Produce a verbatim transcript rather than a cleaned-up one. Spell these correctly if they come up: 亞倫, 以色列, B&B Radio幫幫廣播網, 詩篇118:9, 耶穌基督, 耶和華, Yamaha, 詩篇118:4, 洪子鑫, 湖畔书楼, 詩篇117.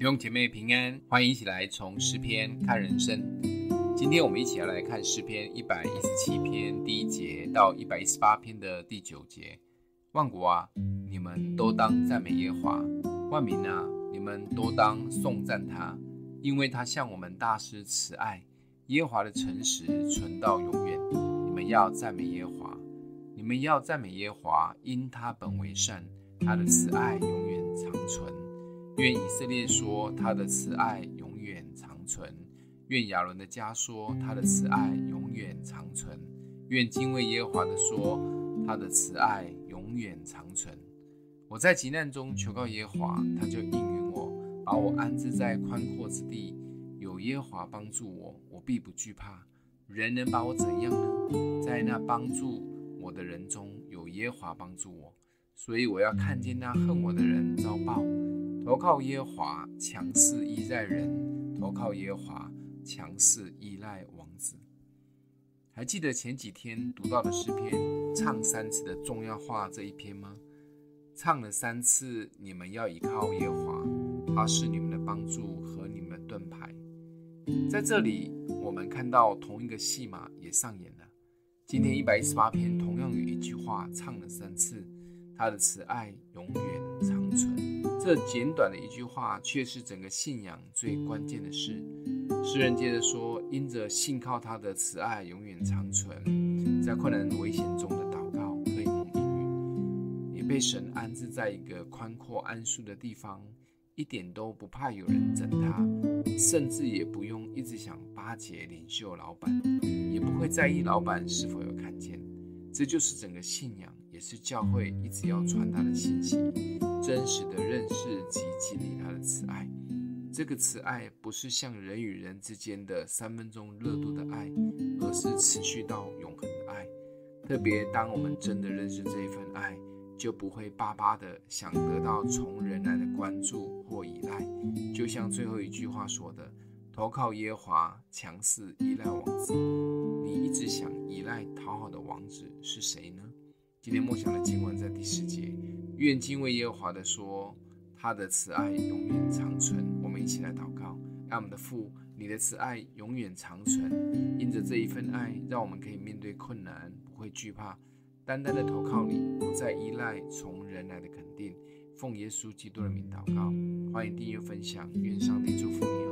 弟兄姐妹平安，欢迎一起来从诗篇看人生。今天我们一起要来看诗篇一百一十七篇第一节到一百一十八篇的第九节。万国啊，你们都当赞美耶和华，万民啊，你们都当颂赞他，因为他向我们大施慈爱，耶和华的诚实存到永远。你们要赞美耶和华，你们要赞美耶和华，因他本为善，他的慈爱永远长存。愿以色列说他的慈爱永远长存，愿亚伦的家说他的慈爱永远长存，愿敬畏耶和华的说他的慈爱永远长存。我在急难中求告耶和华，他就应允我，把我安置在宽阔之地。有耶和华帮助我，我必不惧怕。人能把我怎样呢？在那帮助我的人中有耶和华帮助我，所以我要看见那恨我的人遭报。投靠耶和华，强势依赖人；投靠耶和华，强势依赖王子。还记得前几天读到的诗篇“唱三次的重要话”这一篇吗？唱了三次，你们要依靠耶和华，他是你们的帮助和你们的盾牌。在这里，我们看到同一个戏码也上演了。今天一百一十八篇同样有一句话唱了三次。他的慈爱永远长存，这简短的一句话却是整个信仰最关键的事。诗人接着说，因着信靠他的慈爱永远长存，在困难危险中的祷告可以蒙应允，也被神安置在一个宽阔安舒的地方，一点都不怕有人整他，甚至也不用一直想巴结领袖老板，也不会在意老板是否有看见。这就是整个信仰，也是教会一直要传达的信息，真实的认识及经历他的慈爱。这个慈爱不是像人与人之间的三分钟热度的爱，而是持续到永恒的爱。特别当我们真的认识这一份爱，就不会巴巴的想得到从人来的关注或依赖。就像最后一句话说的，投靠耶和华，强势依赖王子。你一直想依赖讨好的王子是谁呢？今天默想的经文在第十节，愿敬畏耶和华的说，他的慈爱永远长存。我们一起来祷告。爱我们的父，你的慈爱永远长存，因着这一份爱，让我们可以面对困难不会惧怕，单单的投靠你，不再依赖从人来的肯定。奉耶稣基督的名祷告。欢迎订阅分享，愿上帝祝福你。